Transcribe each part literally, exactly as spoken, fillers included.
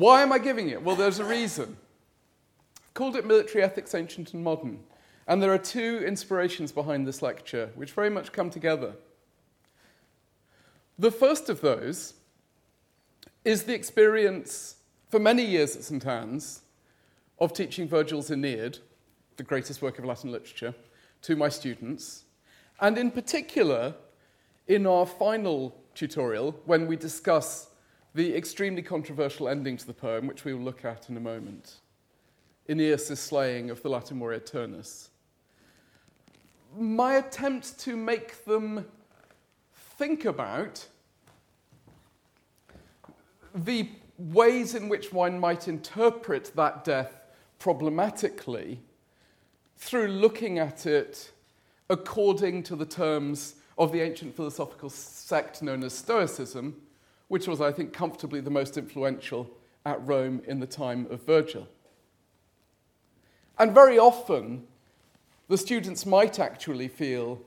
Why am I giving it? Well, there's a reason. I've called it Military Ethics, Ancient and Modern. And there are two inspirations behind this lecture, which very much come together. The first of those is the experience, for many years at St Anne's, of teaching Virgil's Aeneid, the greatest work of Latin literature, to my students. And in particular, in our final tutorial, when we discuss the extremely controversial ending to the poem, which we will look at in a moment, Aeneas' slaying of the Latin warrior Turnus. My attempt to make them think about the ways in which one might interpret that death problematically through looking at it according to the terms of the ancient philosophical sect known as Stoicism, which was, I think, comfortably the most influential at Rome in the time of Virgil. And very often, the students might actually feel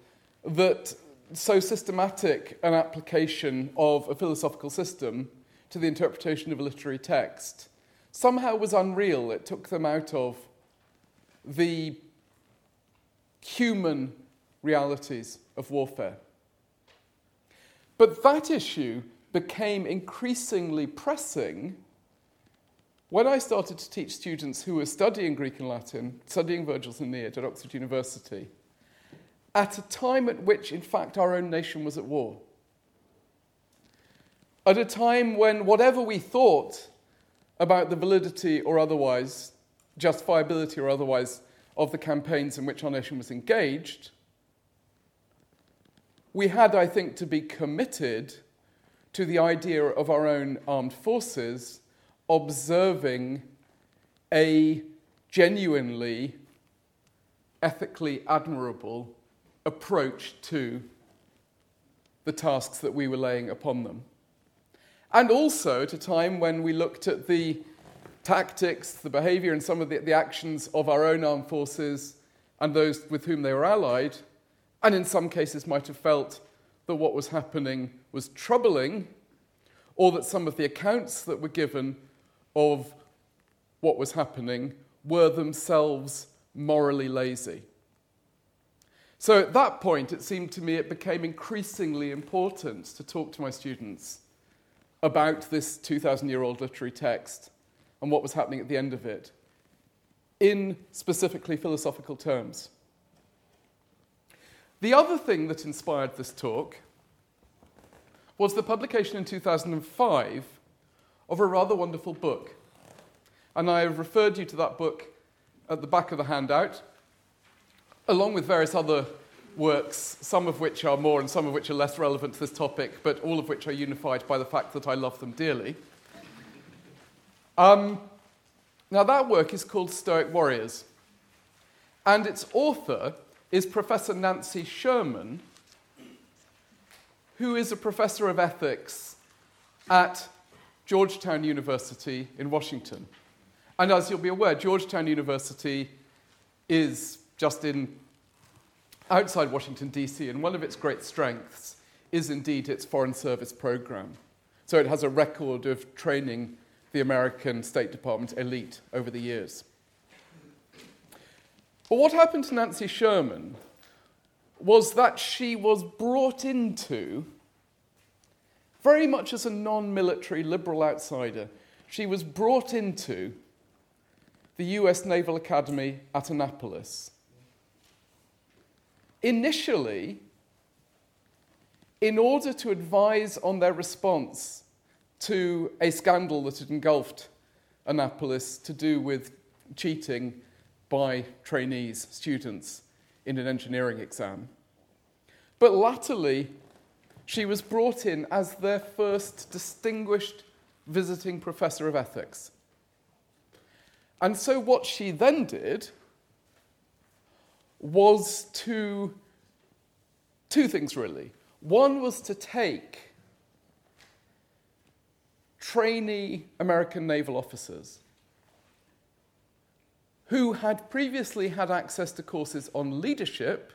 that so systematic an application of a philosophical system to the interpretation of a literary text somehow was unreal. It took them out of the human realities of warfare. But that issue became increasingly pressing when I started to teach students who were studying Greek and Latin, studying Virgil's Aeneid at Oxford University, at a time at which, in fact, our own nation was at war. At a time when whatever we thought about the validity or otherwise, justifiability or otherwise, of the campaigns in which our nation was engaged, we had, I think, to be committed to the idea of our own armed forces observing a genuinely ethically admirable approach to the tasks that we were laying upon them. And also at a time when we looked at the tactics, the behavior, and some of the, the actions of our own armed forces and those with whom they were allied, and in some cases might have felt that what was happening was troubling, or that some of the accounts that were given of what was happening were themselves morally lazy. So at that point, it seemed to me it became increasingly important to talk to my students about this two thousand year old literary text and what was happening at the end of it in specifically philosophical terms. The other thing that inspired this talk was the publication in two thousand five of a rather wonderful book. And I have referred you to that book at the back of the handout, along with various other works, some of which are more and some of which are less relevant to this topic, but all of which are unified by the fact that I love them dearly. Um, now, that work is called Stoic Warriors, and its author is Professor Nancy Sherman, who is a professor of ethics at Georgetown University in Washington. And as you'll be aware, Georgetown University is just in outside Washington, D C, and one of its great strengths is indeed its foreign service program. So it has a record of training the American State Department elite over the years. But what happened to Nancy Sherman was that she was brought into, very much as a non-military liberal outsider, she was brought into the U S Naval Academy at Annapolis. Initially, in order to advise on their response to a scandal that had engulfed Annapolis to do with cheating by trainees, students, in an engineering exam. But latterly, she was brought in as their first distinguished visiting professor of ethics. And so what she then did was to, two things really. One was to take trainee American naval officers who had previously had access to courses on leadership,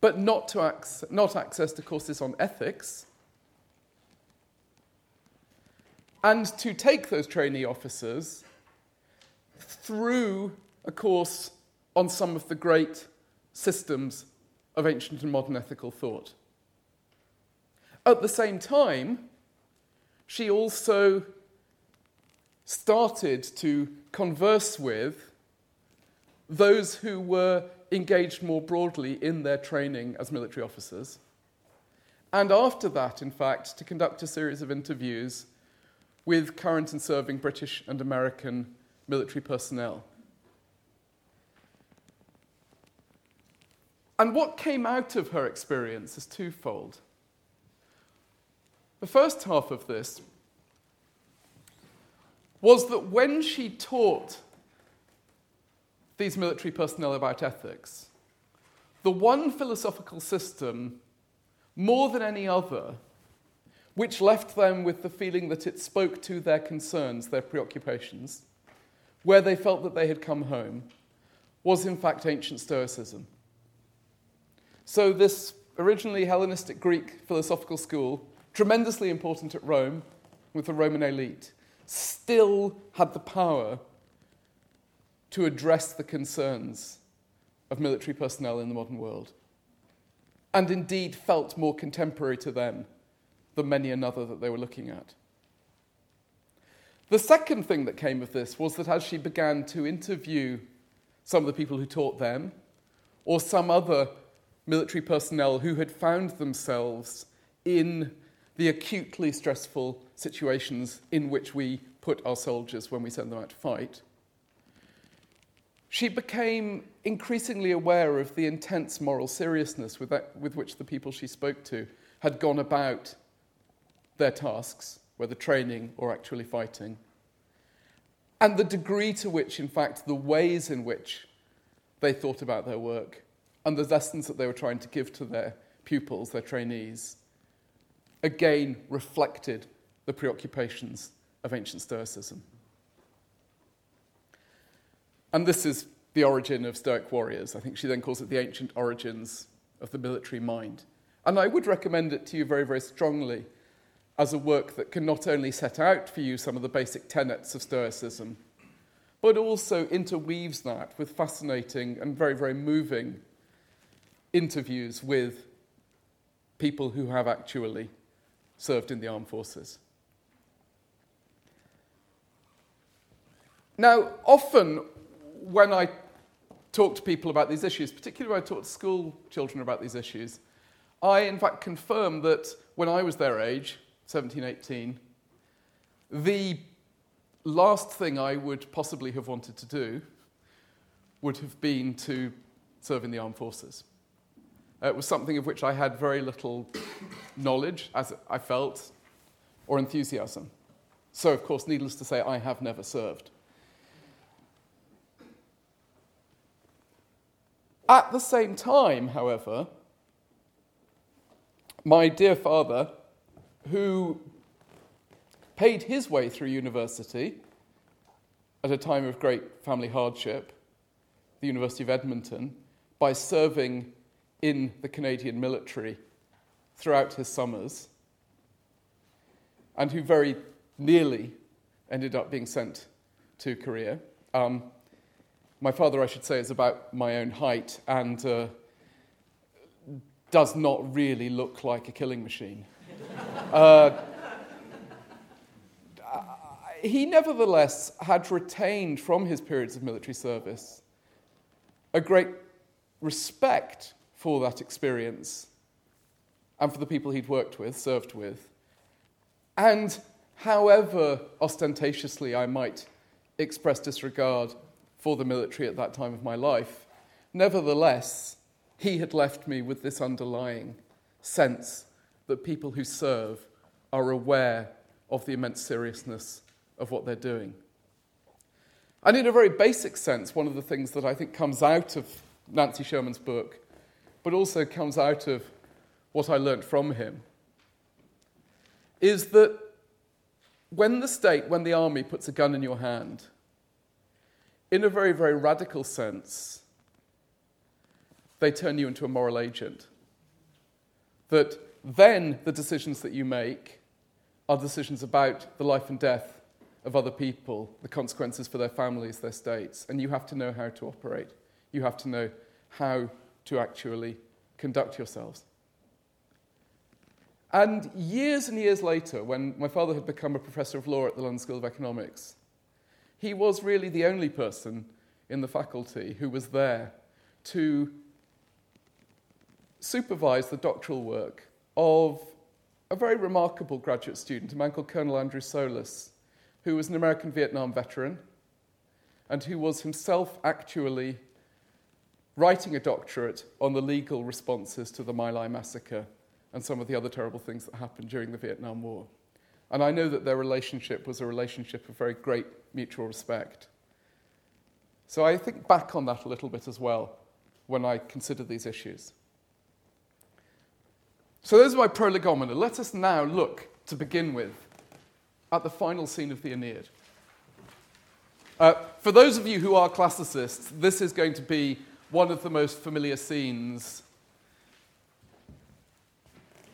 but not, to ac- not access to courses on ethics, and to take those trainee officers through a course on some of the great systems of ancient and modern ethical thought. At the same time, she also started to converse with those who were engaged more broadly in their training as military officers. And after that, in fact, to conduct a series of interviews with current and serving British and American military personnel. And what came out of her experience is twofold. The first half of this was that when she taught these military personnel about ethics, the one philosophical system, more than any other, which left them with the feeling that it spoke to their concerns, their preoccupations, where they felt that they had come home, was in fact ancient Stoicism. So this originally Hellenistic Greek philosophical school, tremendously important at Rome with the Roman elite, still had the power to address the concerns of military personnel in the modern world, and indeed felt more contemporary to them than many another that they were looking at. The second thing that came of this was that as she began to interview some of the people who taught them, or some other military personnel who had found themselves in the acutely stressful situations in which we put our soldiers when we send them out to fight, she became increasingly aware of the intense moral seriousness with, that, with which the people she spoke to had gone about their tasks, whether training or actually fighting, and the degree to which, in fact, the ways in which they thought about their work and the lessons that they were trying to give to their pupils, their trainees, again reflected the preoccupations of ancient Stoicism. And this is the origin of Stoic Warriors. I think she then calls it the ancient origins of the military mind. And I would recommend it to you very, very strongly as a work that can not only set out for you some of the basic tenets of Stoicism, but also interweaves that with fascinating and very, very moving interviews with people who have actually served in the armed forces. Now, often, when I talk to people about these issues, particularly when I talk to school children about these issues, I in fact confirm that when I was their age, seventeen, eighteen, the last thing I would possibly have wanted to do would have been to serve in the armed forces. It was something of which I had very little knowledge, as I felt, or enthusiasm. So, of course, needless to say, I have never served. At the same time, however, my dear father, who paid his way through university at a time of great family hardship, the University of Edmonton, by serving in the Canadian military throughout his summers, and who very nearly ended up being sent to Korea. Um, My father, I should say, is about my own height and uh, does not really look like a killing machine. uh, he nevertheless had retained from his periods of military service a great respect for that experience and for the people he'd worked with, served with. And however ostentatiously I might express disregard for the military at that time of my life, nevertheless, he had left me with this underlying sense that people who serve are aware of the immense seriousness of what they're doing. And in a very basic sense, one of the things that I think comes out of Nancy Sherman's book, but also comes out of what I learnt from him, is that when the state, when the army puts a gun in your hand, in a very, very radical sense, they turn you into a moral agent. That then the decisions that you make are decisions about the life and death of other people, the consequences for their families, their states, and you have to know how to operate. You have to know how to actually conduct yourselves. And years and years later, when my father had become a professor of law at the London School of Economics, he was really the only person in the faculty who was there to supervise the doctoral work of a very remarkable graduate student, a man called Colonel Andrew Solis, who was an American Vietnam veteran and who was himself actually writing a doctorate on the legal responses to the My Lai Massacre and some of the other terrible things that happened during the Vietnam War. And I know that their relationship was a relationship of very great mutual respect. So I think back on that a little bit as well when I consider these issues. So those are my prolegomena. Let us now look, to begin with, at the final scene of the Aeneid. Uh, for those of you who are classicists, this is going to be one of the most familiar scenes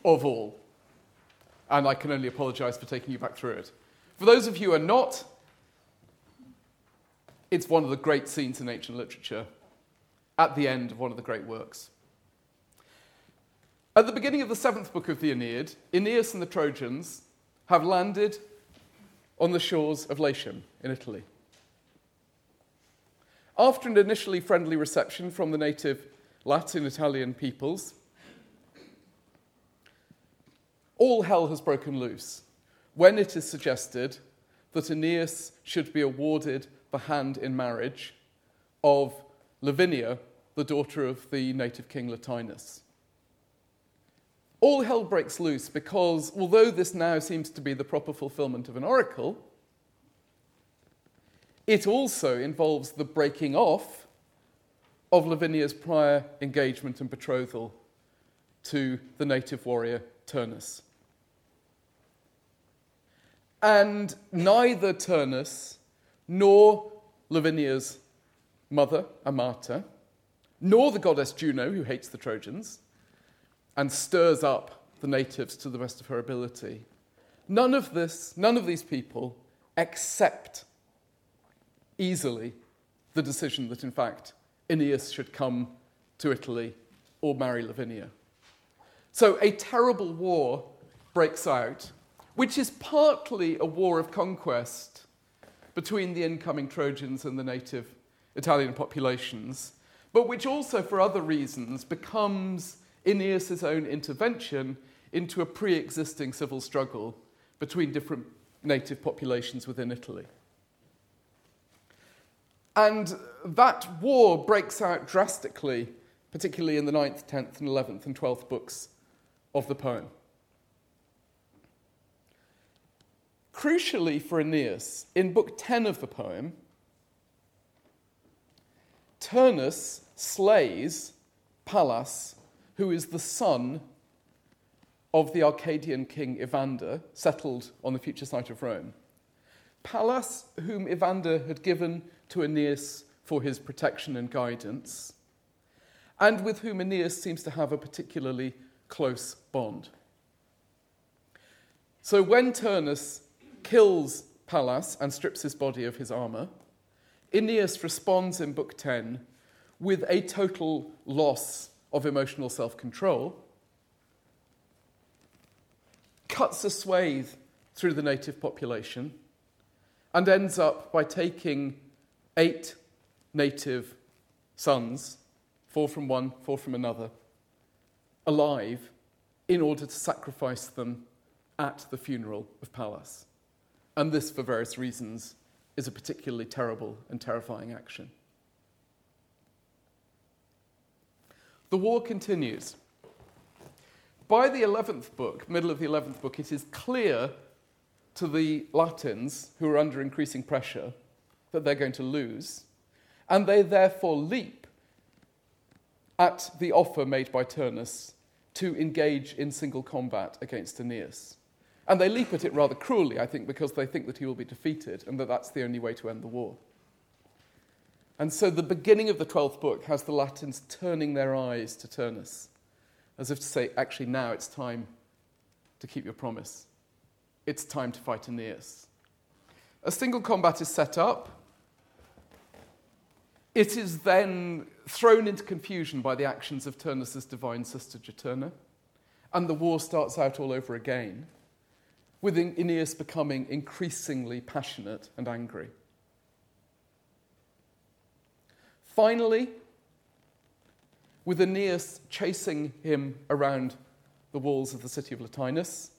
of all. And I can only apologize for taking you back through it. For those of you who are not, it's one of the great scenes in ancient literature, at the end of one of the great works. At the beginning of the seventh book of the Aeneid, Aeneas and the Trojans have landed on the shores of Latium in Italy. After an initially friendly reception from the native Latin-Italian peoples, all hell has broken loose when it is suggested that Aeneas should be awarded the hand in marriage of Lavinia, the daughter of the native king Latinus. All hell breaks loose because, although this now seems to be the proper fulfillment of an oracle, it also involves the breaking off of Lavinia's prior engagement and betrothal to the native warrior Turnus. And neither Turnus nor Lavinia's mother, Amata, nor the goddess Juno, who hates the Trojans and stirs up the natives to the best of her ability. None of this, none of these people accept easily the decision that, in fact, Aeneas should come to Italy or marry Lavinia. So a terrible war breaks out, which is partly a war of conquest between the incoming Trojans and the native Italian populations, but which also, for other reasons, becomes Aeneas' own intervention into a pre-existing civil struggle between different native populations within Italy. And that war breaks out drastically, particularly in the ninth, tenth, and eleventh, and twelfth books of the poem. Crucially for Aeneas, in book ten of the poem, Turnus slays Pallas, who is the son of the Arcadian king Evander, settled on the future site of Rome. Pallas, whom Evander had given to Aeneas for his protection and guidance, and with whom Aeneas seems to have a particularly close bond. So when Turnus kills Pallas and strips his body of his armour, Aeneas responds in Book ten with a total loss of emotional self-control, cuts a swathe through the native population, and ends up by taking eight native sons, four from one, four from another, alive in order to sacrifice them at the funeral of Pallas. And this, for various reasons, is a particularly terrible and terrifying action. The war continues. By the eleventh book, middle of the eleventh book, it is clear to the Latins, who are under increasing pressure, that they're going to lose, and they therefore leap at the offer made by Turnus to engage in single combat against Aeneas. And they leap at it rather cruelly, I think, because they think that he will be defeated and that that's the only way to end the war. And so the beginning of the twelfth book has the Latins turning their eyes to Turnus, as if to say, actually, now it's time to keep your promise. it's time to fight Aeneas. A single combat is set up. It is then thrown into confusion by the actions of Turnus' divine sister Juturna, and the war starts out all over again, with Aeneas becoming increasingly passionate and angry. Finally, with Aeneas chasing him around the walls of the city of Latinus,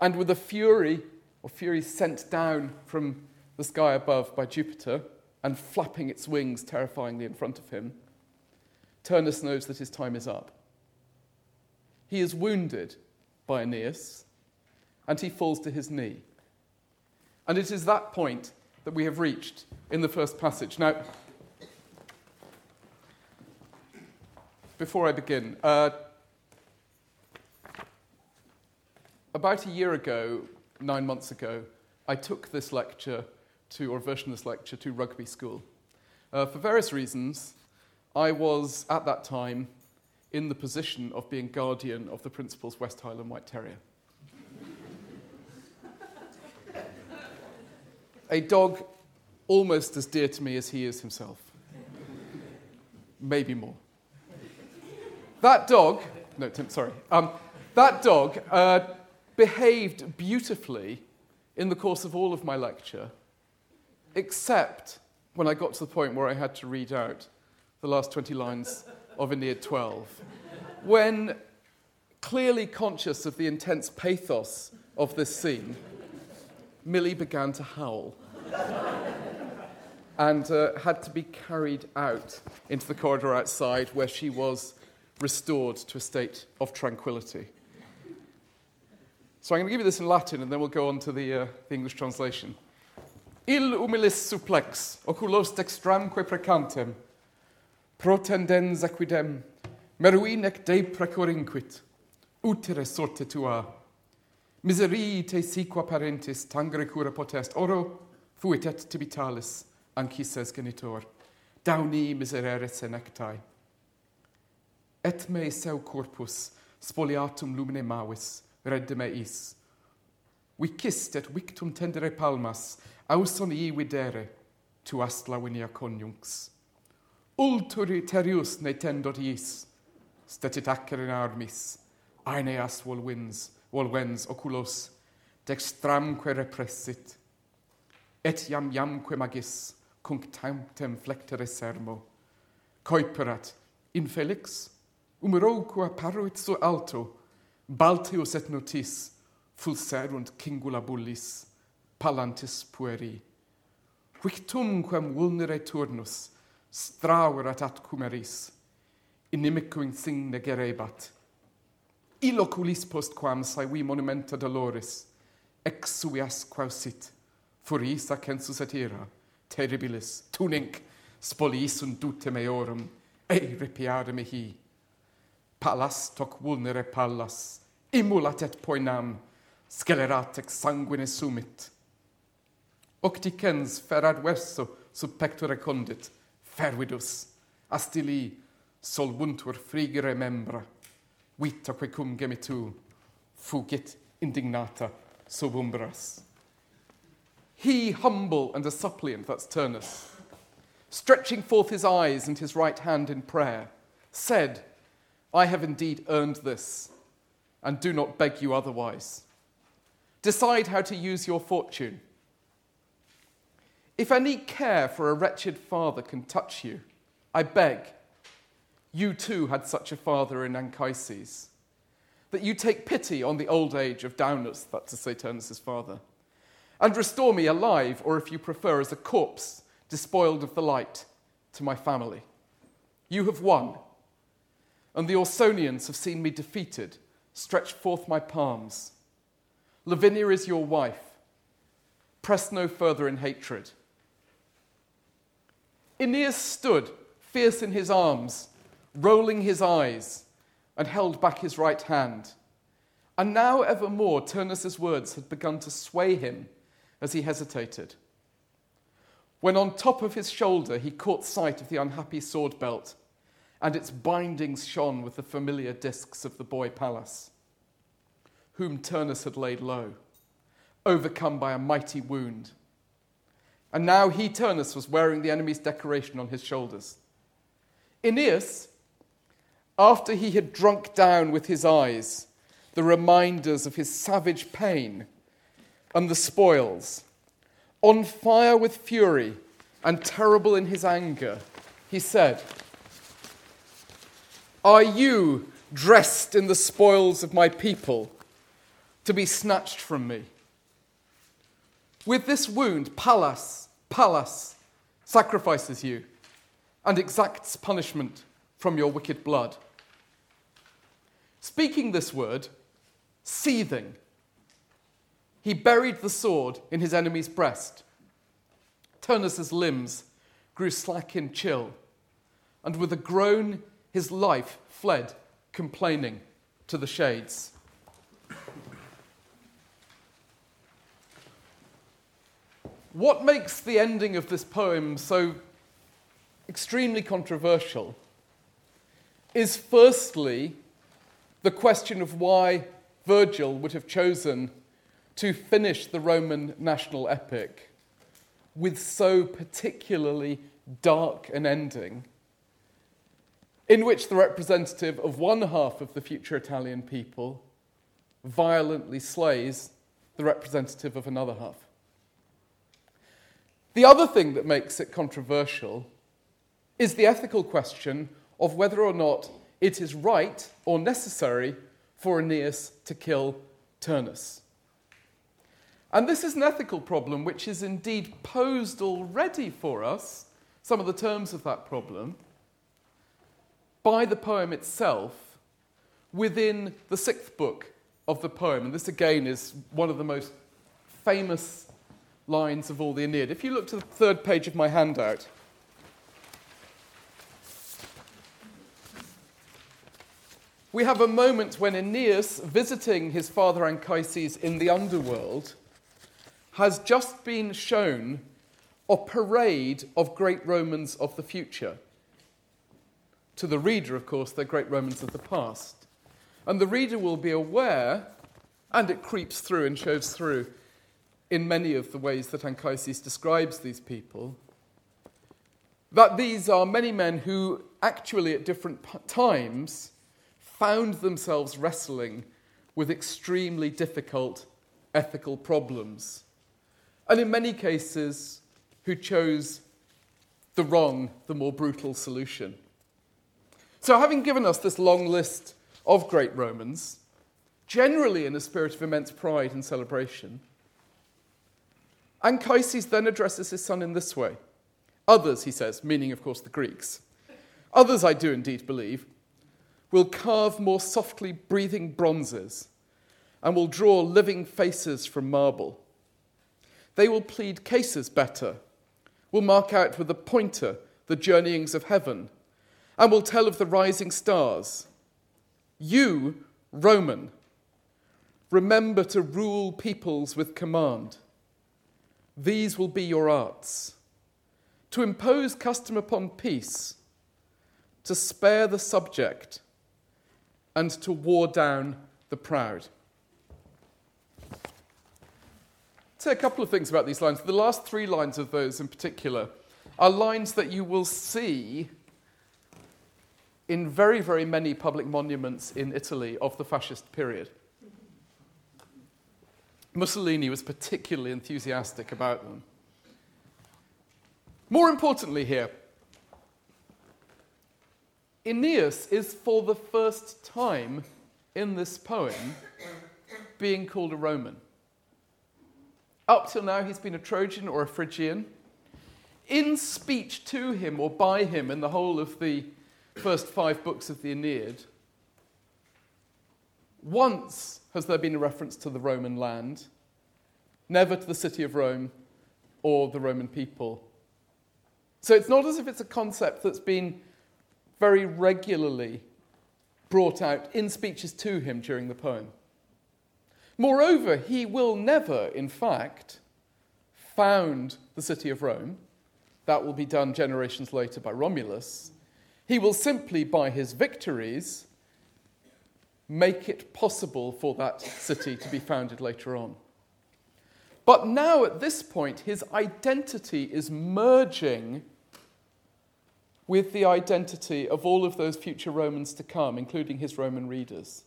and with a fury, or fury sent down from the sky above by Jupiter, and flapping its wings terrifyingly in front of him, Turnus knows that his time is up. He is wounded by Aeneas, and he falls to his knee. And it is that point that we have reached in the first passage. Now, before I begin, uh, about a year ago, nine months ago, I took this lecture to, or a version of this lecture, to Rugby School. Uh, for various reasons, I was, at that time, in the position of being guardian of the principal's West Highland White Terrier. A dog almost as dear to me as he is himself. Maybe more. That dog, no, Tim, sorry. Um, that dog uh, behaved beautifully in the course of all of my lecture, except when I got to the point where I had to read out the last twenty lines of Aeneid twelve. When, clearly conscious of the intense pathos of this scene, Millie began to howl and uh, had to be carried out into the corridor outside, where she was restored to a state of tranquility. So I'm going to give you this in Latin, and then we'll go on to the, uh, the English translation. Il humilis supplex, oculos dextramque precantem, protendens aquidem, merui nec dei precorinquit, utere sorte tua. Miserii te sequa parentis, tangere cura potest oro, fuit et tibitalis, Anchises genitor, dauni miserere senectae. Et me seu corpus, spoliatum lumine mavis, redde meis. Vicist et victum tendere palmas, ausonii videre, tu ast Lavinia conjunx. Ulturi terius ne tendot iis, stetit acer in armis, Aeneas volvens, volvens oculos, dextramque repressit. Et iam iamque magis, cunctantem flectere sermo, coeperat, infelix, umeroque paruit su alto, Balteus et notis, fulserunt cingula bullis, palantis pueri. Victumquem vulnere Turnus, straurat atcum eris, inimico insigne gerebat. Illoculis postquam saevi monumenta doloris, ex suias quausit, furis accensus et ira, terribilis, tunc, spoliis undute meorum, ei repiare mihi. Pallas toc vulnere Pallas, immulat et poenam, scelerat ex sanguine sumit. Octicens fer adverso sub pectore condit, fervidus, astili solvuntur frigere membra, vitaque cum gemitu, fugit indignata sub umbras. He, humble and a suppliant, that's Turnus, stretching forth his eyes and his right hand in prayer, said, I have indeed earned this, and do not beg you otherwise. Decide how to use your fortune. If any care for a wretched father can touch you, I beg, you too had such a father in Anchises, that you take pity on the old age of Daunus, that's to say Turnus' father, and restore me alive, or if you prefer, as a corpse, despoiled of the light, to my family. You have won, and the Ausonians have seen me defeated. Stretch forth my palms. Lavinia is your wife. Press no further in hatred. Aeneas stood, fierce in his arms, rolling his eyes, and held back his right hand. And now evermore Turnus' words had begun to sway him as he hesitated. When on top of his shoulder he caught sight of the unhappy sword belt, and its bindings shone with the familiar discs of the boy Pallas, whom Turnus had laid low, overcome by a mighty wound. And now he, Turnus, was wearing the enemy's decoration on his shoulders. Aeneas, after he had drunk down with his eyes the reminders of his savage pain and the spoils, on fire with fury and terrible in his anger, he said, "Are you dressed in the spoils of my people to be snatched from me?" With this wound, Pallas, Pallas sacrifices you and exacts punishment from your wicked blood. Speaking this word, seething, he buried the sword in his enemy's breast. Turnus's limbs grew slack in chill, and with a groan, his life fled, complaining to the shades. What makes the ending of this poem so extremely controversial is firstly the question of why Virgil would have chosen to finish the Roman national epic with so particularly dark an ending, in which the representative of one half of the future Italian people violently slays the representative of another half. The other thing that makes it controversial is the ethical question of whether or not it is right or necessary for Aeneas to kill Turnus. And this is an ethical problem which is indeed posed already for us, some of the terms of that problem, by the poem itself within the sixth book of the poem. And this again is one of the most famous lines of all the Aeneid. If you look to the third page of my handout, we have a moment when Aeneas, visiting his father Anchises in the underworld, has just been shown a parade of great Romans of the future. To the reader, of course, they're great Romans of the past. And the reader will be aware, and it creeps through and shows through in many of the ways that Anchises describes these people, that these are many men who actually at different p- times found themselves wrestling with extremely difficult ethical problems, and in many cases who chose the wrong, the more brutal solution. So having given us this long list of great Romans, generally in a spirit of immense pride and celebration, Anchises then addresses his son in this way. "Others," he says, meaning of course the Greeks, "others I do indeed believe, will carve more softly breathing bronzes and will draw living faces from marble. They will plead cases better, will mark out with a pointer the journeyings of heaven, and will tell of the rising stars. You, Roman, remember to rule peoples with command. These will be your arts: to impose custom upon peace, to spare the subject, and to war down the proud." Say a couple of things about these lines. The last three lines of those in particular are lines that you will see in very, very many public monuments in Italy of the fascist period. Mussolini was particularly enthusiastic about them. More importantly here, Aeneas is for the first time in this poem being called a Roman. Up till now he's been a Trojan or a Phrygian. In speech to him or by him in the whole of the first five books of the Aeneid, once has there been a reference to the Roman land, never to the city of Rome or the Roman people. So it's not as if it's a concept that's been very regularly brought out in speeches to him during the poem. Moreover, he will never, in fact, found the city of Rome. That will be done generations later by Romulus. He will simply, by his victories, make it possible for that city to be founded later on. But now, at this point, his identity is merging with the identity of all of those future Romans to come, including his Roman readers.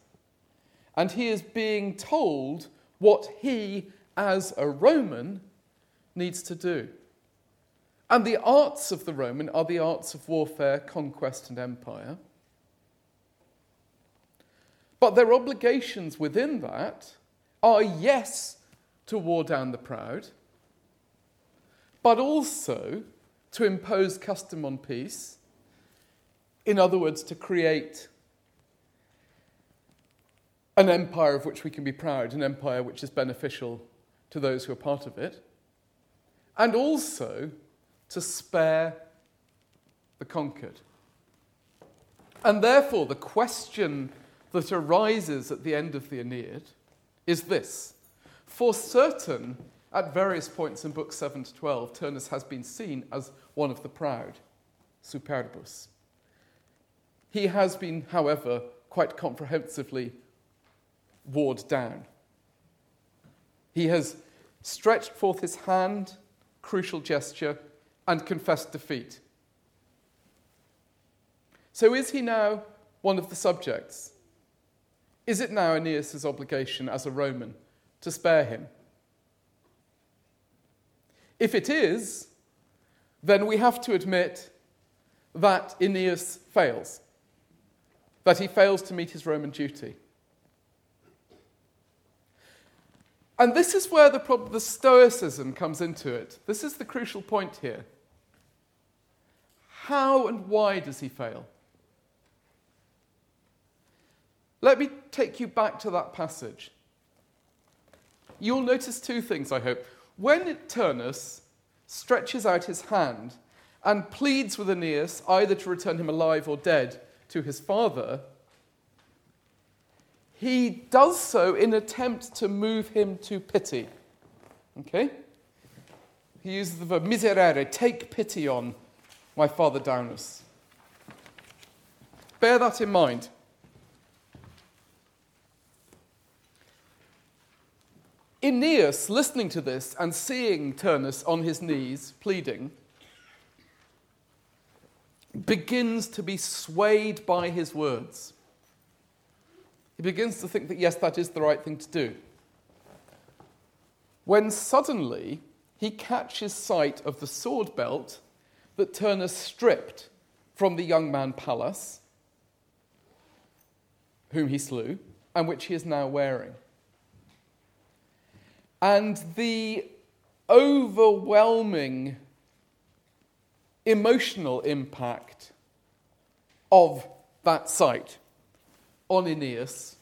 And he is being told what he, as a Roman, needs to do. And the arts of the Roman are the arts of warfare, conquest, and empire. But their obligations within that are, yes, to war down the proud, but also to impose custom on peace. In other words, to create an empire of which we can be proud, an empire which is beneficial to those who are part of it, and also to spare the conquered. And therefore, the question that arises at the end of the Aeneid is this. For certain, at various points in Books seven to twelve, Turnus has been seen as one of the proud, superbus. He has been, however, quite comprehensively warred down. He has stretched forth his hand, crucial gesture, and confessed defeat. So is he now one of the subjects? Is it now Aeneas' obligation as a Roman to spare him? If it is, then we have to admit that Aeneas fails, that he fails to meet his Roman duty. And this is where the, prob- the Stoicism comes into it. This is the crucial point here. How and why does he fail? Let me take you back to that passage. You'll notice two things, I hope. When Turnus stretches out his hand and pleads with Aeneas either to return him alive or dead to his father, he does so in attempt to move him to pity. Okay? He uses the verb miserere, take pity on my father Daunus. Bear that in mind. Aeneas, listening to this and seeing Turnus on his knees pleading, begins to be swayed by his words. He begins to think that, yes, that is the right thing to do. When suddenly he catches sight of the sword belt that Turnus stripped from the young man Pallas, whom he slew, and which he is now wearing. And the overwhelming emotional impact of that sight on Aeneas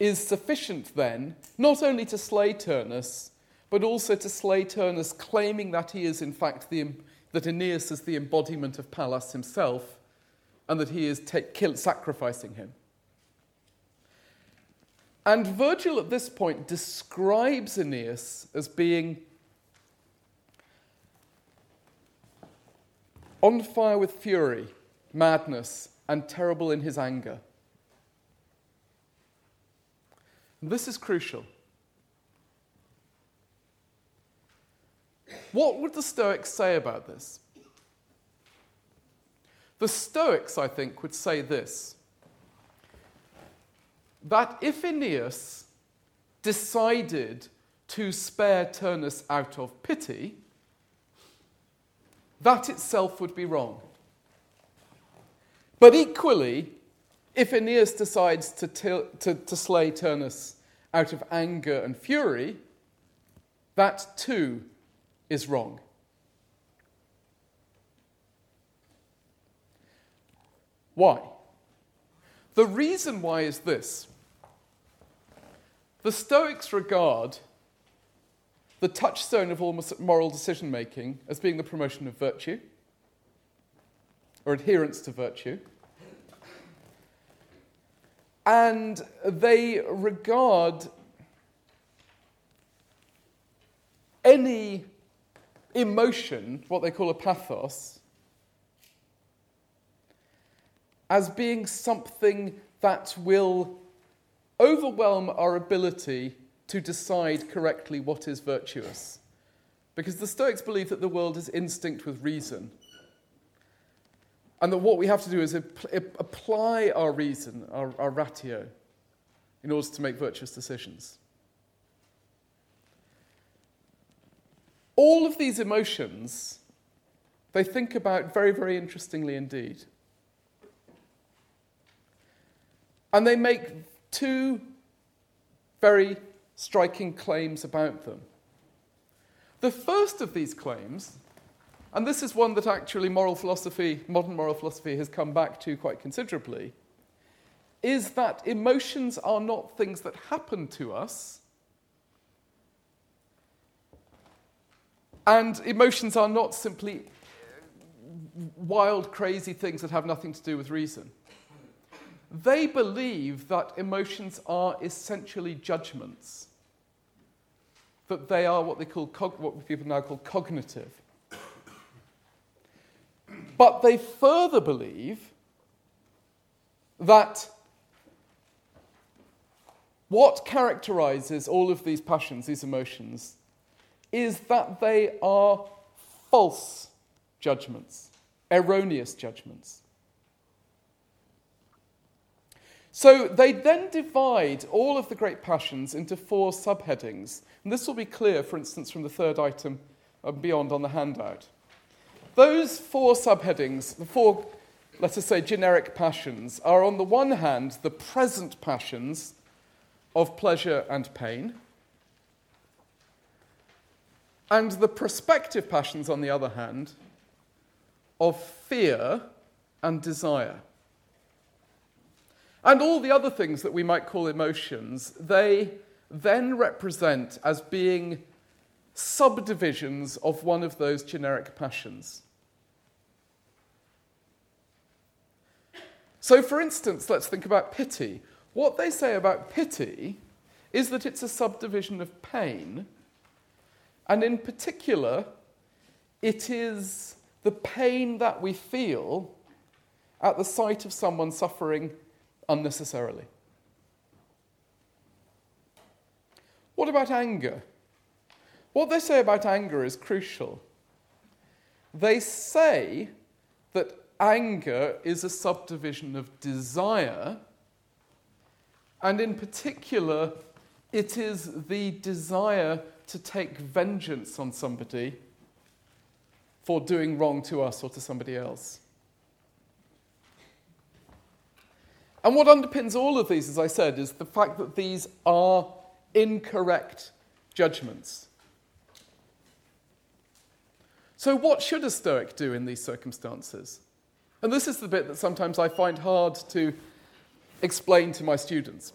is sufficient then, not only to slay Turnus, but also to slay Turnus, claiming that he is in fact the, that Aeneas is the embodiment of Pallas himself, and that he is take, kill, sacrificing him. And Virgil at this point describes Aeneas as being on fire with fury, madness, and terrible in his anger. And this is crucial. What would the Stoics say about this? The Stoics, I think, would say this. That if Aeneas decided to spare Turnus out of pity, that itself would be wrong. But equally, if Aeneas decides to, til- to, to slay Turnus out of anger and fury, that too is wrong. Why? The reason why is this. The Stoics regard the touchstone of all moral decision-making as being the promotion of virtue, or adherence to virtue. And they regard any emotion, what they call a pathos, as being something that will overwhelm our ability to decide correctly what is virtuous. Because the Stoics believe that the world is instinct with reason, and that what we have to do is apply our reason, our, our ratio, in order to make virtuous decisions. All of these emotions, they think about very, very interestingly indeed. And they make two very striking claims about them. The first of these claims, and this is one that actually moral philosophy, modern moral philosophy has come back to quite considerably, is that emotions are not things that happen to us, and emotions are not simply wild, crazy things that have nothing to do with reason. They believe that emotions are essentially judgments, that they are what they call cog- what people now call cognitive. But they further believe that what characterizes all of these passions, these emotions, is that they are false judgments, erroneous judgments. So they then divide all of the great passions into four subheadings. And this will be clear, for instance, from the third item and beyond on the handout. Those four subheadings, the four, let us say, generic passions, are on the one hand the present passions of pleasure and pain, and the prospective passions, on the other hand, of fear and desire. And all the other things that we might call emotions, they then represent as being subdivisions of one of those generic passions. So, for instance, let's think about pity. What they say about pity is that it's a subdivision of pain, and in particular, it is the pain that we feel at the sight of someone suffering unnecessarily. What about anger? What they say about anger is crucial. They say that anger is a subdivision of desire, and in particular, it is the desire to take vengeance on somebody for doing wrong to us or to somebody else. And what underpins all of these, as I said, is the fact that these are incorrect judgments. So what should a Stoic do in these circumstances? And this is the bit that sometimes I find hard to explain to my students.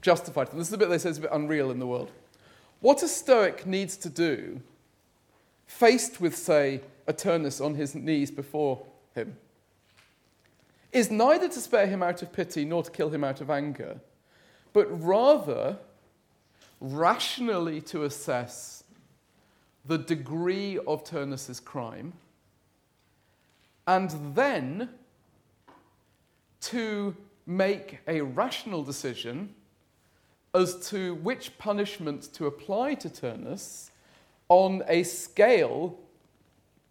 Justify to them. This is the bit they say is a bit unreal in the world. What a Stoic needs to do, faced with, say, a Turnus on his knees before him, is neither to spare him out of pity nor to kill him out of anger, but rather rationally to assess the degree of Turnus's crime, and then to make a rational decision as to which punishment to apply to Turnus on a scale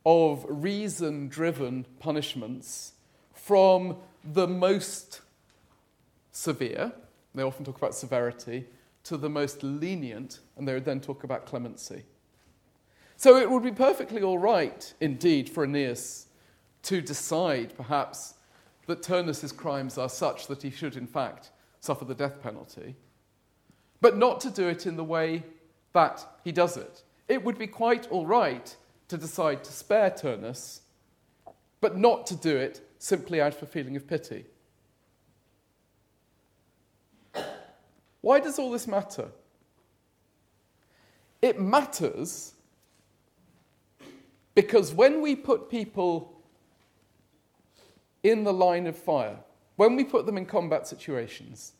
of reason-driven punishments from the most severe, they often talk about severity, to the most lenient, and they would then talk about clemency. So it would be perfectly all right, indeed, for Aeneas to decide, perhaps, that Turnus's crimes are such that he should, in fact, suffer the death penalty, but not to do it in the way that he does it. It would be quite all right to decide to spare Turnus, but not to do it simply out of a feeling of pity. Why does all this matter? It matters because when we put people in the line of fire, when we put them in combat situations,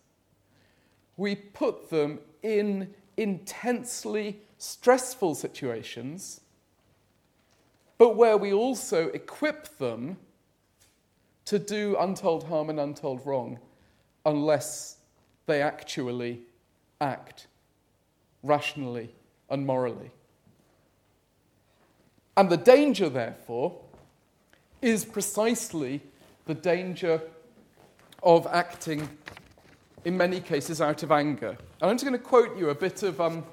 we put them in intensely stressful situations, but where we also equip them to do untold harm and untold wrong unless they actually act rationally and morally. And the danger, therefore, is precisely the danger of acting, in many cases, out of anger. And I'm just going to quote you a bit of um,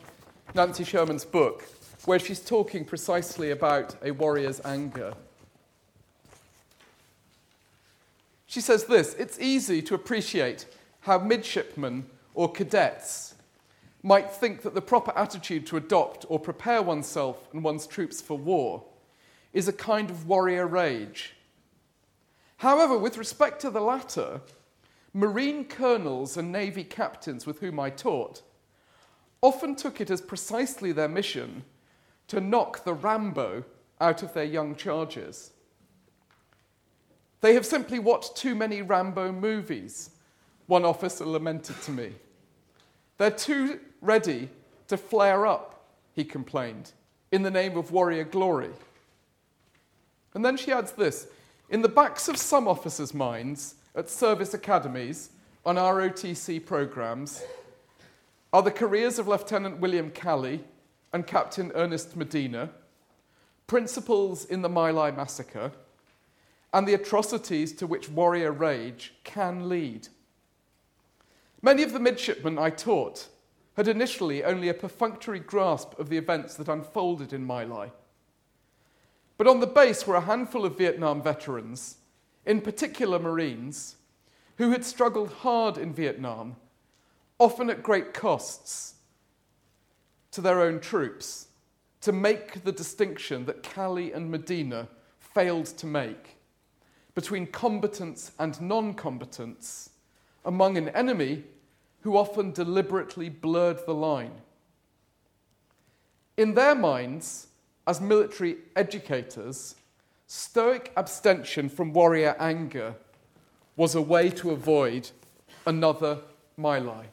Nancy Sherman's book, where she's talking precisely about a warrior's anger. She says this: "It's easy to appreciate how midshipmen or cadets might think that the proper attitude to adopt or prepare oneself and one's troops for war is a kind of warrior rage. However, with respect to the latter, Marine colonels and Navy captains with whom I taught often took it as precisely their mission to knock the Rambo out of their young charges. They have simply watched too many Rambo movies," one officer lamented to me. "They're too ready to flare up," he complained, "in the name of warrior glory." And then she adds this: "In the backs of some officers' minds, at service academies, on R O T C programs, are the careers of Lieutenant William Calley and Captain Ernest Medina, principals in the My Lai Massacre, and the atrocities to which warrior rage can lead. Many of the midshipmen I taught had initially only a perfunctory grasp of the events that unfolded in My Lai. But on the base were a handful of Vietnam veterans, in particular Marines, who had struggled hard in Vietnam, often at great costs to their own troops, to make the distinction that Calley and Medina failed to make between combatants and non-combatants among an enemy who often deliberately blurred the line. In their minds, as military educators, Stoic abstention from warrior anger was a way to avoid another My Lai."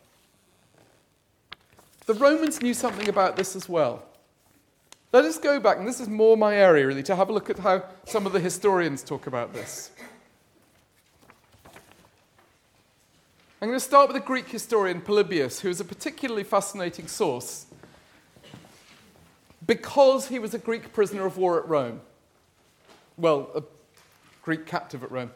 The Romans knew something about this as well. Let us go back, and this is more my area really, to have a look at how some of the historians talk about this. I'm going to start with the Greek historian Polybius, who is a particularly fascinating source because he was a Greek prisoner of war at Rome. Well, a Greek captive at Rome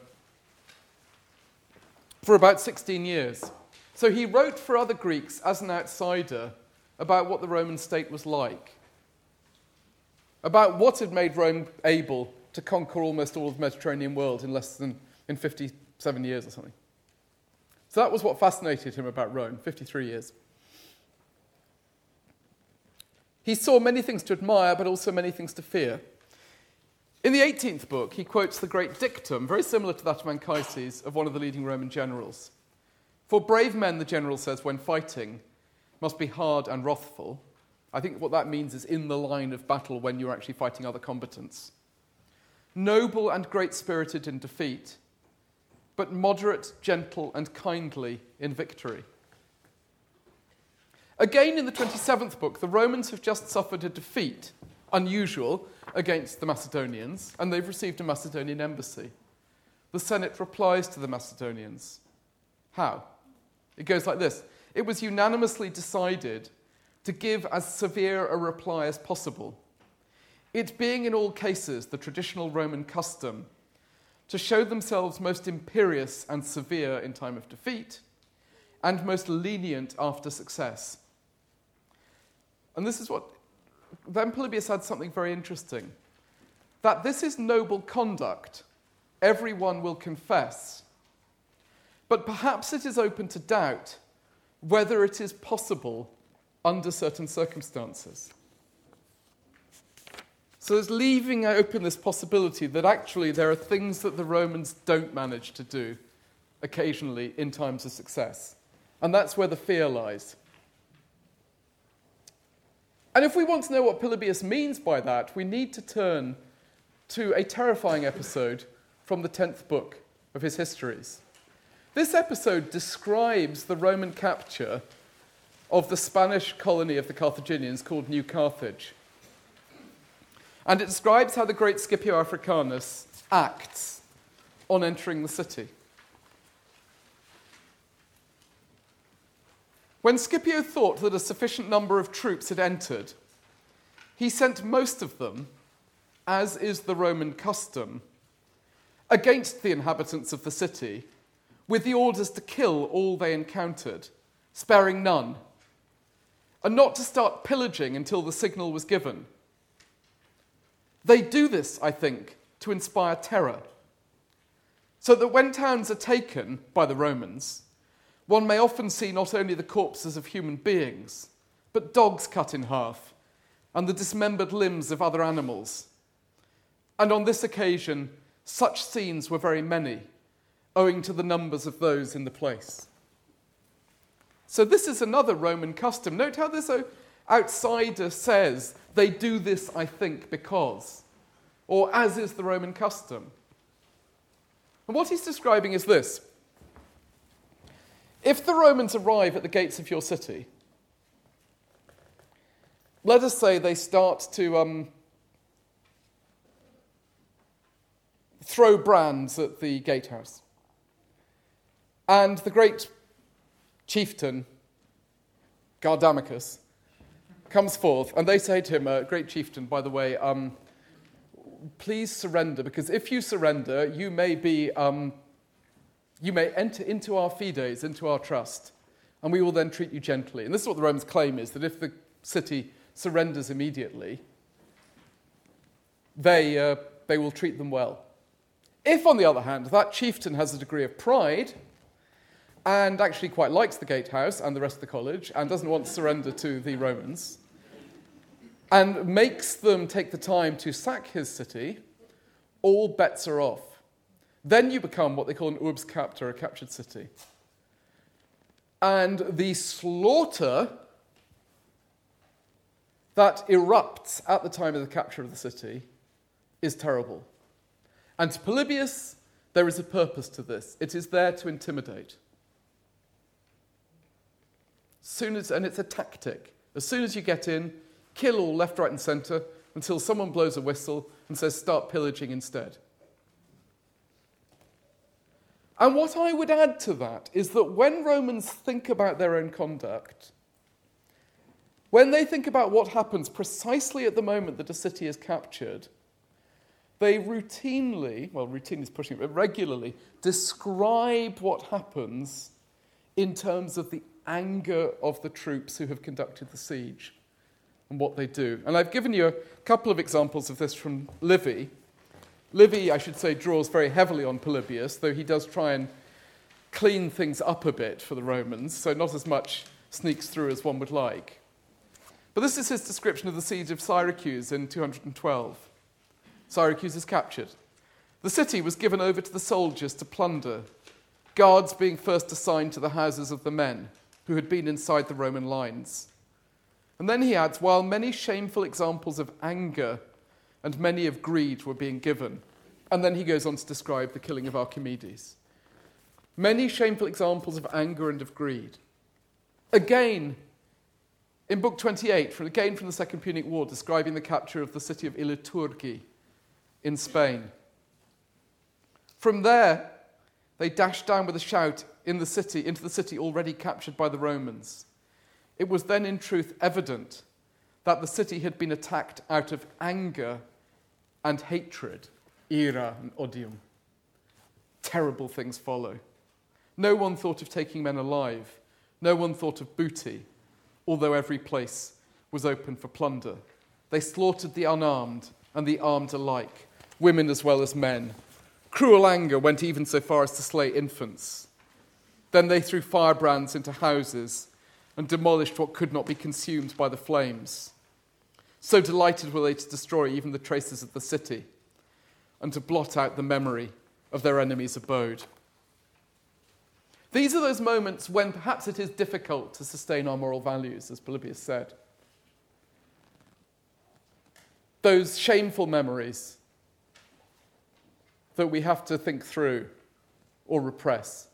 for about sixteen years. So he wrote for other Greeks as an outsider about what the Roman state was like, about what had made Rome able to conquer almost all of the Mediterranean world in less than in fifty-seven years or something. So that was what fascinated him about Rome, fifty-three years. He saw many things to admire, but also many things to fear. In the eighteenth book, he quotes the great dictum, very similar to that of Anchises, of one of the leading Roman generals. "For brave men," the general says, "when fighting, must be hard and wrathful." I think what that means is in the line of battle when you're actually fighting other combatants. "Noble and great-spirited in defeat, but moderate, gentle, and kindly in victory." Again, in the twenty-seventh book, the Romans have just suffered a defeat, unusual, against the Macedonians, and they've received a Macedonian embassy. The Senate replies to the Macedonians. How? It goes like this: "It was unanimously decided to give as severe a reply as possible, it being in all cases the traditional Roman custom to show themselves most imperious and severe in time of defeat, and most lenient after success." And this is what, then Polybius adds something very interesting, that this is noble conduct, everyone will confess, but perhaps it is open to doubt whether it is possible under certain circumstances. So there's leaving open this possibility that actually there are things that the Romans don't manage to do occasionally in times of success. And that's where the fear lies. And if we want to know what Polybius means by that, we need to turn to a terrifying episode from the tenth book of his Histories. This episode describes the Roman capture of the Spanish colony of the Carthaginians called New Carthage. And it describes how the great Scipio Africanus acts on entering the city. When Scipio thought that a sufficient number of troops had entered, he sent most of them, as is the Roman custom, against the inhabitants of the city, with the orders to kill all they encountered, sparing none, and not to start pillaging until the signal was given. They do this, I think, to inspire terror, so that when towns are taken by the Romans, one may often see not only the corpses of human beings, but dogs cut in half, and the dismembered limbs of other animals. And on this occasion, such scenes were very many, owing to the numbers of those in the place. So this is another Roman custom. Note how this outsider says, they do this, I think, because, or as is the Roman custom. And what he's describing is this. If the Romans arrive at the gates of your city, let us say they start to um, throw brands at the gatehouse. And the great chieftain, Gardamicus, comes forth, and they say to him, uh, great chieftain, by the way, um, please surrender, because if you surrender, you may be, um, you may enter into our fides, into our trust, and we will then treat you gently. And this is what the Romans claim is, that if the city surrenders immediately, they, uh, they will treat them well. If, on the other hand, that chieftain has a degree of pride and actually quite likes the gatehouse and the rest of the college and doesn't want to surrender to the Romans and makes them take the time to sack his city, all bets are off. Then you become what they call an urbs capta, or a captured city. And the slaughter that erupts at the time of the capture of the city is terrible. And to Polybius, there is a purpose to this. It is there to intimidate. Soon as, and it's a tactic. As soon as you get in, kill all left, right, and centre until someone blows a whistle and says, start pillaging instead. And what I would add to that is that when Romans think about their own conduct, when they think about what happens precisely at the moment that a city is captured, they routinely, well, routinely is pushing it, but regularly describe what happens in terms of the anger of the troops who have conducted the siege and what they do. And I've given you a couple of examples of this from Livy. Livy, I should say, draws very heavily on Polybius, though he does try and clean things up a bit for the Romans, so not as much sneaks through as one would like. But this is his description of the siege of Syracuse in two hundred twelve. Syracuse is captured. The city was given over to the soldiers to plunder, guards being first assigned to the houses of the men who had been inside the Roman lines. And then he adds, while many shameful examples of anger and many of greed were being given. And then he goes on to describe the killing of Archimedes. Many shameful examples of anger and of greed. Again, in Book twenty-eight, again from the Second Punic War, describing the capture of the city of Iliturgi, in Spain. From there, they dashed down with a shout in the city, into the city already captured by the Romans. It was then in truth evident that the city had been attacked out of anger and hatred, ira and odium. Terrible things follow. No one thought of taking men alive. No one thought of booty, although every place was open for plunder. They slaughtered the unarmed and the armed alike, women as well as men. Cruel anger went even so far as to slay infants. Then they threw firebrands into houses and demolished what could not be consumed by the flames. So delighted were they to destroy even the traces of the city and to blot out the memory of their enemy's abode. These are those moments when perhaps it is difficult to sustain our moral values, as Polybius said. Those shameful memories that we have to think through or repress.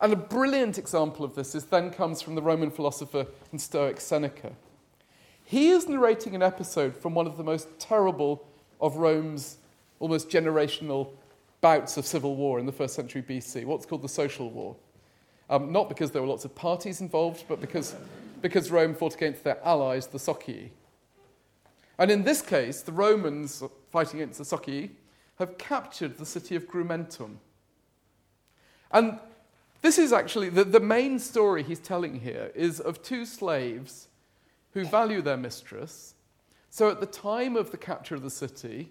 And a brilliant example of this is then comes from the Roman philosopher and Stoic Seneca. He is narrating an episode from one of the most terrible of Rome's almost generational bouts of civil war in the first century B C, what's called the Social War. Um, not because there were lots of parties involved, but because, because Rome fought against their allies, the Socii. And in this case, the Romans fighting against the Socii have captured the city of Grumentum. And this is actually, the, the main story he's telling here is of two slaves who value their mistress. So at the time of the capture of the city,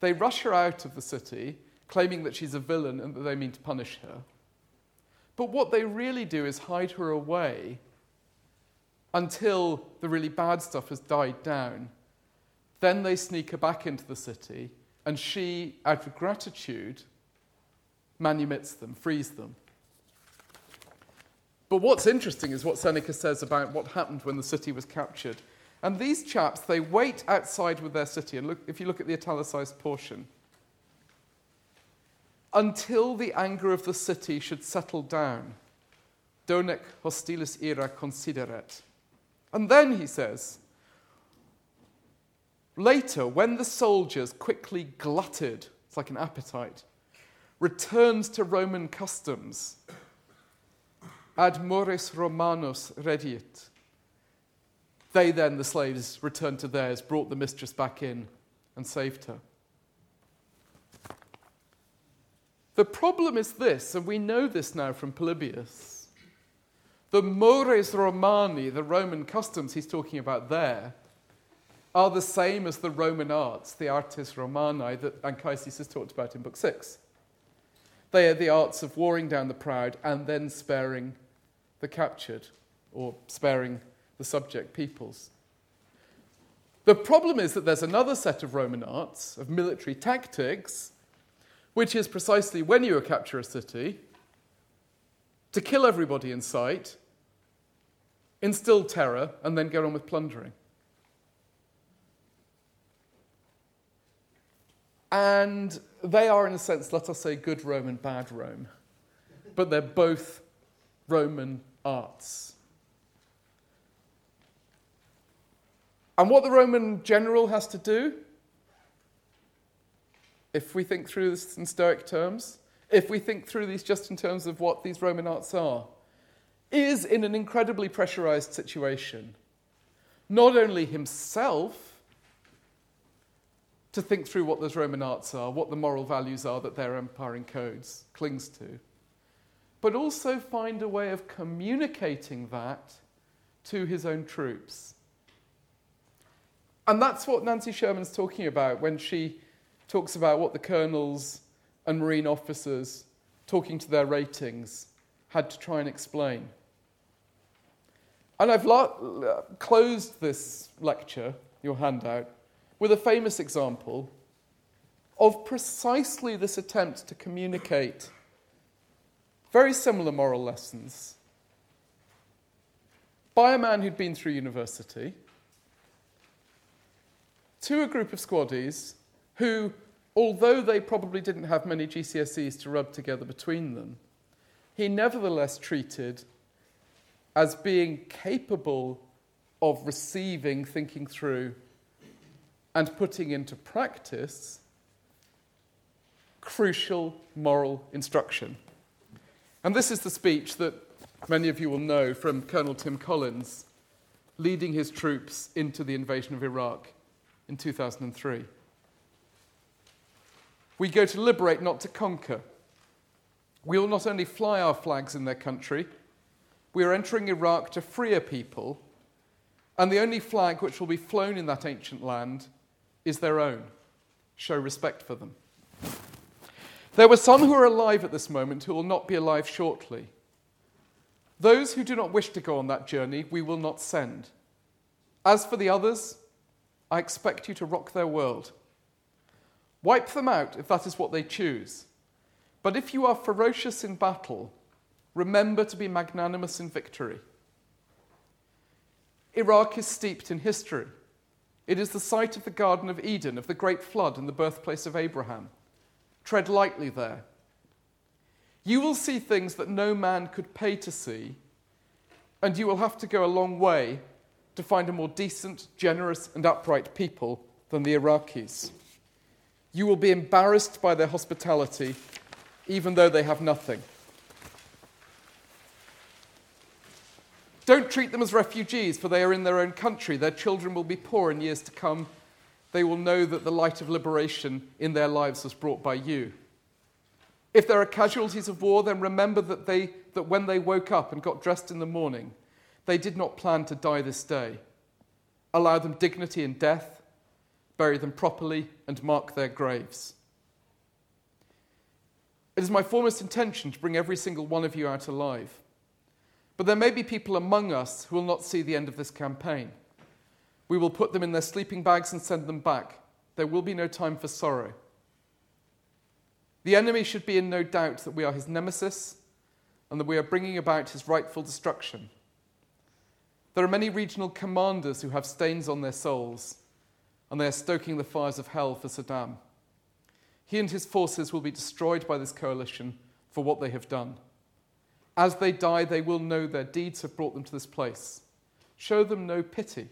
they rush her out of the city, claiming that she's a villain and that they mean to punish her. But what they really do is hide her away until the really bad stuff has died down. Then they sneak her back into the city, and she, out of gratitude, manumits them, frees them. But what's interesting is what Seneca says about what happened when the city was captured. And these chaps, they wait outside with their city, and look, if you look at the italicised portion, until the anger of the city should settle down. Donec hostilis ira consideret. And then, he says, later, when the soldiers quickly glutted, it's like an appetite, returns to Roman customs, ad mores Romanos redit. They then, the slaves, returned to theirs, brought the mistress back in, and saved her. The problem is this, and we know this now from Polybius. The mores Romani, the Roman customs he's talking about there, are the same as the Roman arts, the artes Romani, that Anchises has talked about in Book six. They are the arts of warring down the proud and then sparing the captured, or sparing the subject peoples. The problem is that there's another set of Roman arts, of military tactics, which is precisely when you capture a city, to kill everybody in sight, instill terror, and then get on with plundering. And they are, in a sense, let us say, good Rome and bad Rome. But they're both Roman arts. And what the Roman general has to do, if we think through this in Stoic terms, if we think through these just in terms of what these Roman arts are, is in an incredibly pressurized situation. Not only himself to think through what those Roman arts are, what the moral values are that their empire encodes, clings to, but also find a way of communicating that to his own troops. And that's what Nancy Sherman's talking about when she talks about what the colonels and marine officers talking to their ratings had to try and explain. And I've la- closed this lecture, your handout, with a famous example of precisely this attempt to communicate very similar moral lessons by a man who'd been through university to a group of squaddies who, although they probably didn't have many G C S Es to rub together between them, he nevertheless treated as being capable of receiving, thinking through, and putting into practice crucial moral instruction. And this is the speech that many of you will know from Colonel Tim Collins leading his troops into the invasion of Iraq in two thousand three. We go to liberate, not to conquer. We will not only fly our flags in their country, we are entering Iraq to free a people, and the only flag which will be flown in that ancient land is their own. Show respect for them. There were some who are alive at this moment who will not be alive shortly. Those who do not wish to go on that journey, we will not send. As for the others, I expect you to rock their world. Wipe them out if that is what they choose. But if you are ferocious in battle, remember to be magnanimous in victory. Iraq is steeped in history. It is the site of the Garden of Eden, of the Great Flood and the birthplace of Abraham. Tread lightly there. You will see things that no man could pay to see, and you will have to go a long way to find a more decent, generous, and upright people than the Iraqis. You will be embarrassed by their hospitality, even though they have nothing. Don't treat them as refugees, for they are in their own country. Their children will be poor in years to come. They will know that the light of liberation in their lives was brought by you. If there are casualties of war, then remember that they that when they woke up and got dressed in the morning, they did not plan to die this day. Allow them dignity in death, bury them properly, and mark their graves. It is my foremost intention to bring every single one of you out alive. But there may be people among us who will not see the end of this campaign. We will put them in their sleeping bags and send them back. There will be no time for sorrow. The enemy should be in no doubt that we are his nemesis and that we are bringing about his rightful destruction. There are many regional commanders who have stains on their souls, and they are stoking the fires of hell for Saddam. He and his forces will be destroyed by this coalition for what they have done. As they die, they will know their deeds have brought them to this place. Show them no pity.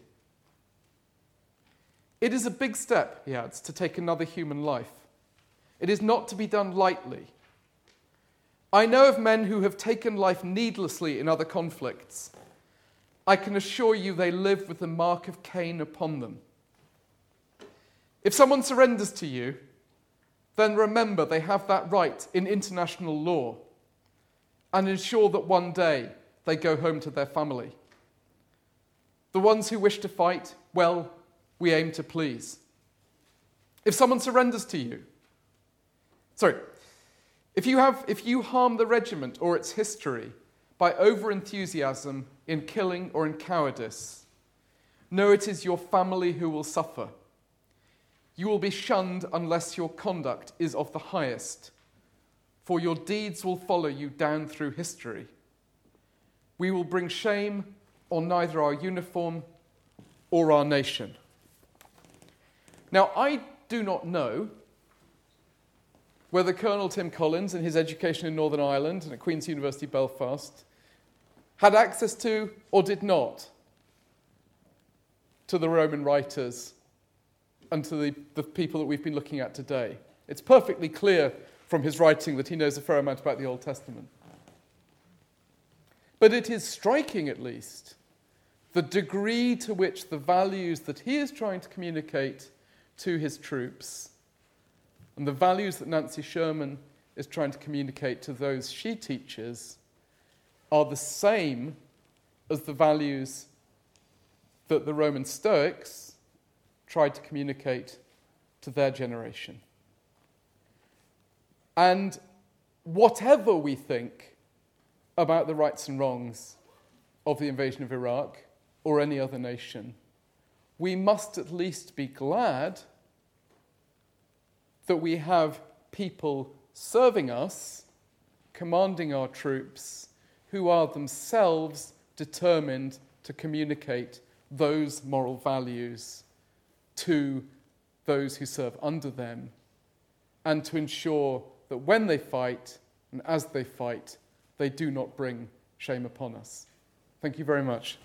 It is a big step, he adds, to take another human life. It is not to be done lightly. I know of men who have taken life needlessly in other conflicts. I can assure you they live with the mark of Cain upon them. If someone surrenders to you, then remember they have that right in international law, and ensure that one day they go home to their family. The ones who wish to fight, well, we aim to please. If someone surrenders to you, sorry, if you have, if you harm the regiment or its history by over-enthusiasm in killing or in cowardice, know it is your family who will suffer. You will be shunned unless your conduct is of the highest, for your deeds will follow you down through history. We will bring shame on neither our uniform or our nation. Now, I do not know whether Colonel Tim Collins and his education in Northern Ireland and at Queen's University Belfast had access to or did not to the Roman writers and to the, the people that we've been looking at today. It's perfectly clear from his writing that he knows a fair amount about the Old Testament. But it is striking, at least, the degree to which the values that he is trying to communicate to his troops and the values that Nancy Sherman is trying to communicate to those she teaches are the same as the values that the Roman Stoics tried to communicate to their generation. And whatever we think about the rights and wrongs of the invasion of Iraq or any other nation, we must at least be glad that we have people serving us, commanding our troops, who are themselves determined to communicate those moral values to those who serve under them, and to ensure that when they fight, and as they fight, they do not bring shame upon us. Thank you very much.